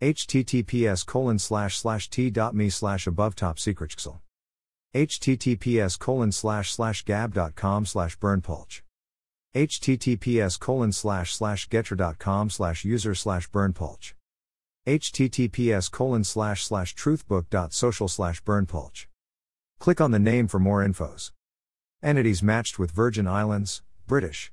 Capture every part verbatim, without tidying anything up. https colon slash slash t.me slash above top secret xl. https colon slash slash gab.com slash burnpulch. https colon slash slash getter.com slash user slash burnpulch. https colon slash slash truthbook.social slash burnpulch. Click on the name for more infos. Entities matched with Virgin Islands, British.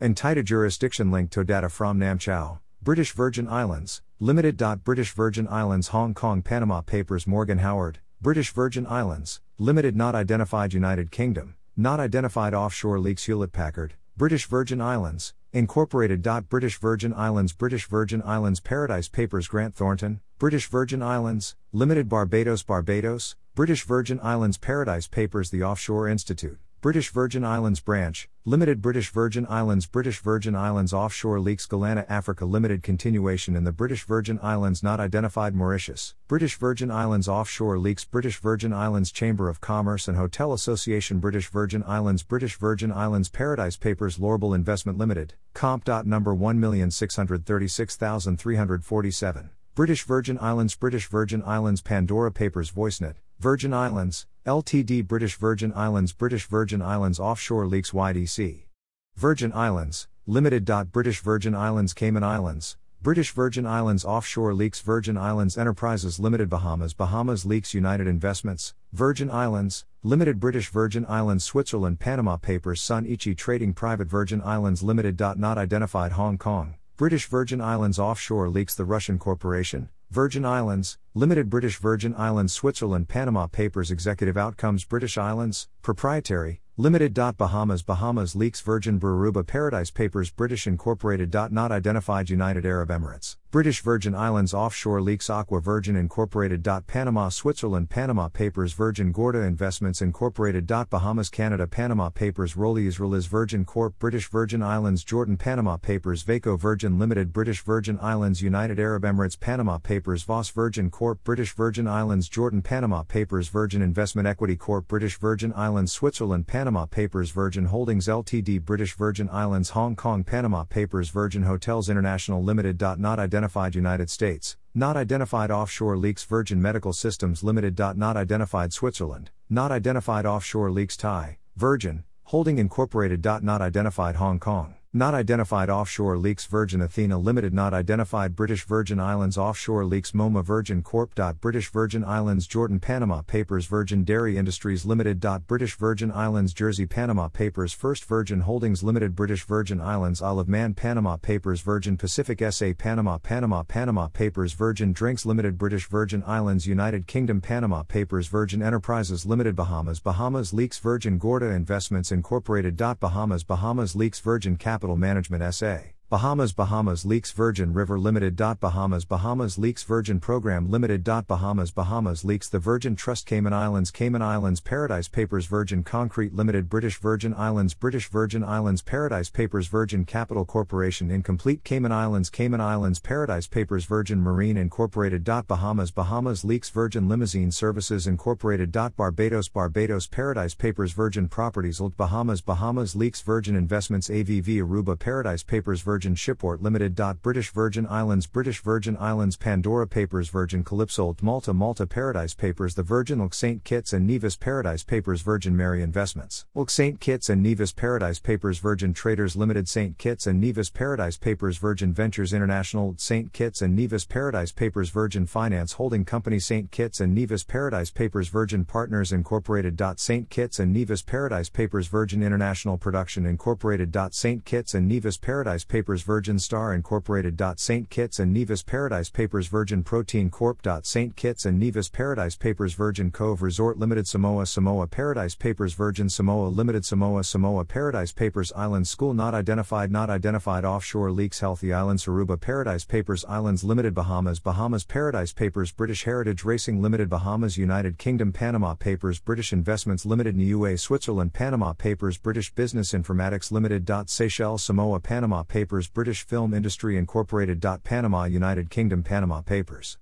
Entity jurisdiction linked to data from Nam Chau, British Virgin Islands, Limited. British Virgin Islands Hong Kong Panama Papers Morgan Howard, British Virgin Islands, Limited. Not identified United Kingdom, not identified offshore leaks Hewlett Packard, British Virgin Islands, Incorporated. British Virgin Islands British Virgin Islands Paradise Papers Grant Thornton, British Virgin Islands, Limited. Barbados Barbados, British Virgin Islands Paradise Papers The Offshore Institute, British Virgin Islands Branch, Limited. British Virgin Islands British Virgin Islands Offshore Leaks Galana Africa Limited. Continuation in the British Virgin Islands Not identified Mauritius, British Virgin Islands Offshore Leaks British Virgin Islands Chamber of Commerce and Hotel Association British Virgin Islands British Virgin Islands Paradise Papers Lorble Investment Limited, Comp. Number one million six hundred thirty-six thousand three hundred forty-seven, British Virgin Islands British Virgin Islands Pandora Papers VoiceNet, Virgin Islands, Limited. British Virgin Islands British Virgin Islands Offshore Leaks Y D C. Virgin Islands, Limited. British Virgin Islands Cayman Islands, British Virgin Islands Offshore Leaks Virgin Islands Enterprises Limited Bahamas Bahamas Leaks United Investments, Virgin Islands, Limited. British Virgin Islands Switzerland Panama Papers Sun Ichi Trading Private Virgin Islands Limited. Not identified Hong Kong, British Virgin Islands Offshore Leaks The Russian Corporation, Virgin Islands, Limited. British Virgin Islands Switzerland Panama Papers Executive Outcomes British Islands, Proprietary, Limited. Bahamas Bahamas Leaks Virgin Baruba Paradise Papers British Incorporated. Not identified United Arab Emirates, British Virgin Islands Offshore Leaks Aqua Virgin Incorporated. Panama Switzerland Panama Papers Virgin Gorda Investments Incorporated. Bahamas Canada Panama Papers Rolly Israelis Virgin Corp British Virgin Islands Jordan Panama Papers Vaco Virgin Limited British Virgin Islands United Arab Emirates Panama Papers Voss Virgin Corp British Virgin Islands Jordan Panama Papers Virgin Investment Equity Corp British Virgin Islands Switzerland Panama Papers Virgin Holdings Limited British Virgin Islands Hong Kong Panama Papers Virgin Hotels International Limited. Not identified United States, not identified Offshore Leaks Virgin Medical Systems Limited. Not identified Switzerland, not identified Offshore Leaks Thai, Virgin, Holding Incorporated. Not identified Hong Kong, not identified Offshore Leaks Virgin Athena Limited. Not identified British Virgin Islands Offshore Leaks MoMA Virgin Corp. British Virgin Islands Jordan Panama Papers Virgin Dairy Industries Limited. British Virgin Islands Jersey Panama Papers First Virgin Holdings Limited British Virgin Islands Olive Man Panama Papers Virgin Pacific S A Panama Panama Panama Papers Virgin Drinks Limited British Virgin Islands United Kingdom Panama Papers Virgin Enterprises Limited Bahamas Bahamas Leaks Virgin Gorda Investments Incorporated. Bahamas Bahamas Leaks Virgin Capital Management S A, Bahamas Bahamas Leaks Virgin River Limited. Bahamas Bahamas Leaks Virgin Program Limited. Bahamas Bahamas Leaks The Virgin Trust Cayman Islands Cayman Islands Paradise Papers Virgin Concrete Limited British Virgin Islands British Virgin Islands Paradise Papers Virgin Capital Corporation Incomplete Cayman Islands Cayman Islands Paradise Papers Virgin Marine Incorporated. Bahamas Bahamas Leaks Virgin Limousine Services Incorporated. Barbados Barbados Paradise Papers Virgin Properties L T D Bahamas Bahamas Leaks Virgin Investments A V V Aruba Paradise Papers Virgin Virgin Shipport Limited. British Virgin Islands British Virgin Islands Pandora Papers Virgin Calypso Malta Malta Paradise Papers The Virgin L K Saint Kitts and Nevis Paradise Papers Virgin Mary Investments L K Saint Kitts and Nevis Paradise Papers Virgin Traders Limited Saint Kitts and Nevis Paradise Papers Virgin Ventures International Saint Kitts and Nevis Paradise Papers Virgin Finance Holding Company Saint Kitts and Nevis Paradise Papers Virgin Partners Incorporated. Saint Kitts and Nevis Paradise Papers Virgin International Production Incorporated. Saint Kitts and Nevis Paradise Papers Papers Virgin Star Incorporated. Saint Kitts and Nevis Paradise Papers Virgin Protein Corp. Saint Kitts and Nevis Paradise Papers Virgin Cove Resort Limited Samoa Samoa Paradise Papers Virgin Samoa Limited Samoa Samoa Paradise Papers Island School Not Identified Not Identified Offshore Leaks Healthy Island Suruba Paradise Papers Islands Limited Bahamas Bahamas Paradise Papers British Heritage Racing Limited Bahamas United Kingdom Panama Papers British Investments Limited Niue Switzerland Panama Papers British Business Informatics Limited. Seychelles Samoa Panama Papers British Film Industry Incorporated. Panama United Kingdom Panama Papers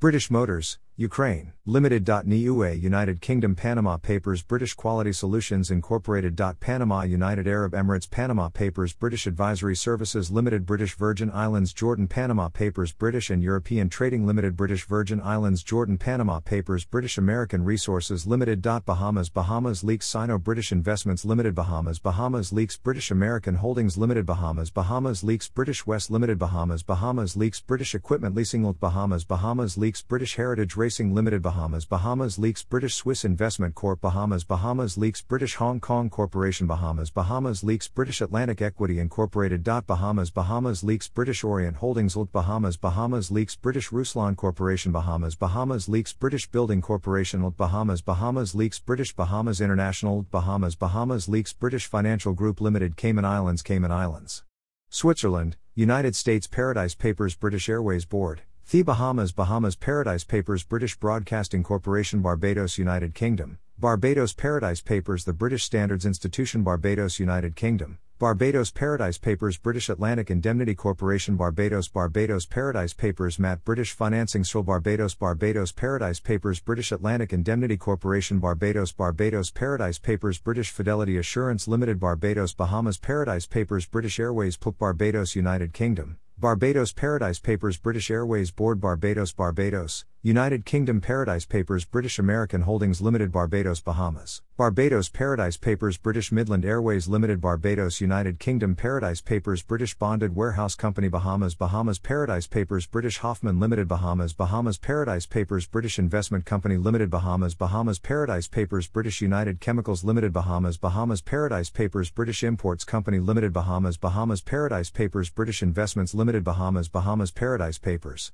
British Motors, Ukraine, Limited. Niue United Kingdom Panama Papers British Quality Solutions Incorporated. Panama United Arab Emirates Panama Papers British Advisory Services Limited British Virgin Islands Jordan Panama Papers British and European Trading Limited British Virgin Islands Jordan Panama Papers British American Resources Limited. Bahamas Bahamas Leaks Sino-British Investments Limited Bahamas Bahamas Leaks British American Holdings Limited Bahamas Bahamas Leaks British West Limited Bahamas Bahamas Leaks British Equipment Leasing Limited Bahamas Bahamas Leaks British Heritage Racing Limited Bahamas Bahamas Leaks British Swiss Investment Corp Bahamas Bahamas Leaks British Hong Kong Corporation Bahamas Bahamas Leaks British Atlantic Equity Incorporated. Bahamas Bahamas Leaks British Orient Holdings Limited Bahamas Bahamas Leaks British Ruslan Corporation Bahamas Bahamas Leaks British Building Corporation Limited Bahamas Bahamas Leaks British Bahamas International Limited Bahamas Bahamas Leaks British Financial Group Limited Cayman Islands Cayman Islands Switzerland United States Paradise Papers British Airways Board The Bahamas Bahamas Paradise Papers British Broadcasting Corporation Barbados United Kingdom Barbados Paradise Papers The British Standards Institution Barbados United Kingdom Barbados Paradise Papers British Atlantic Indemnity Corporation Barbados Barbados Paradise Papers M A T British Financing S R L Barbados Barbados Paradise Papers British Atlantic Indemnity Corporation Barbados Barbados Paradise Papers British Fidelity Assurance Limited Barbados Bahamas Paradise Papers British Airways P L C Barbados United Kingdom Barbados Paradise Papers British Airways Board Barbados Barbados, United Kingdom Paradise Papers British American Holdings Limited Barbados Bahamas, Barbados Paradise Papers British Midland Airways Limited Barbados United Kingdom Paradise Papers British Bonded Warehouse Company Bahamas Bahamas Paradise Papers British Hoffman Limited Bahamas Bahamas Paradise Papers British Investment Company Limited Bahamas Bahamas Paradise Papers British United Chemicals Limited Bahamas Bahamas Paradise Papers British Imports Company Limited Bahamas Bahamas Paradise Papers British Investments Limited Limited Bahamas Bahamas Paradise Papers.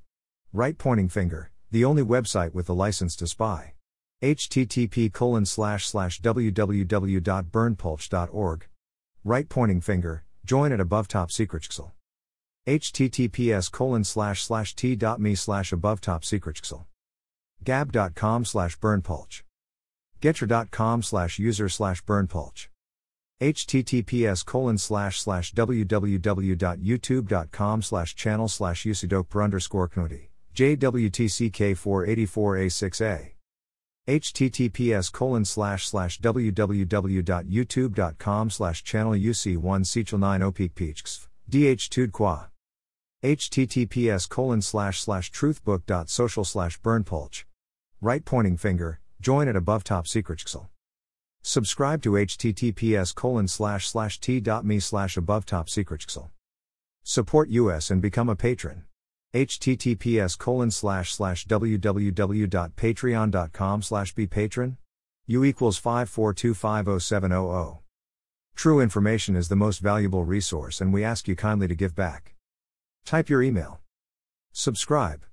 Right pointing finger, the only website with the license to spy. H T T P colon slash slash w w w dot burnpulch dot org. Right pointing finger, join at above top secret xl. H T T P S colon slash slash t dot m e slash above top secret xl. gab dot com slash burnpulch. getcher dot com slash user slash burnpulch. H T T P S colon slash slash w w w dot youtube dot com slash channel slash usidokper underscore knuti. J W T C K four eight four A six A. H T T P S colon slash slash w w w dot youtube dot com slash channel u c one sechel nine o peak peachks. D H Tudqua. H T T P S colon slash slash truthbook dot social slash burnpulch. Right pointing finger, join at above top secret xl. Subscribe to H T T P S colon slash slash t dot m e slash above top secret xl. Support us and become a patron. H T T P S colon slash slash w w w dot patreon dot com slash be patron. U equals five four two five zero seven zero zero. True information is the most valuable resource and we ask you kindly to give back. Type your email. Subscribe.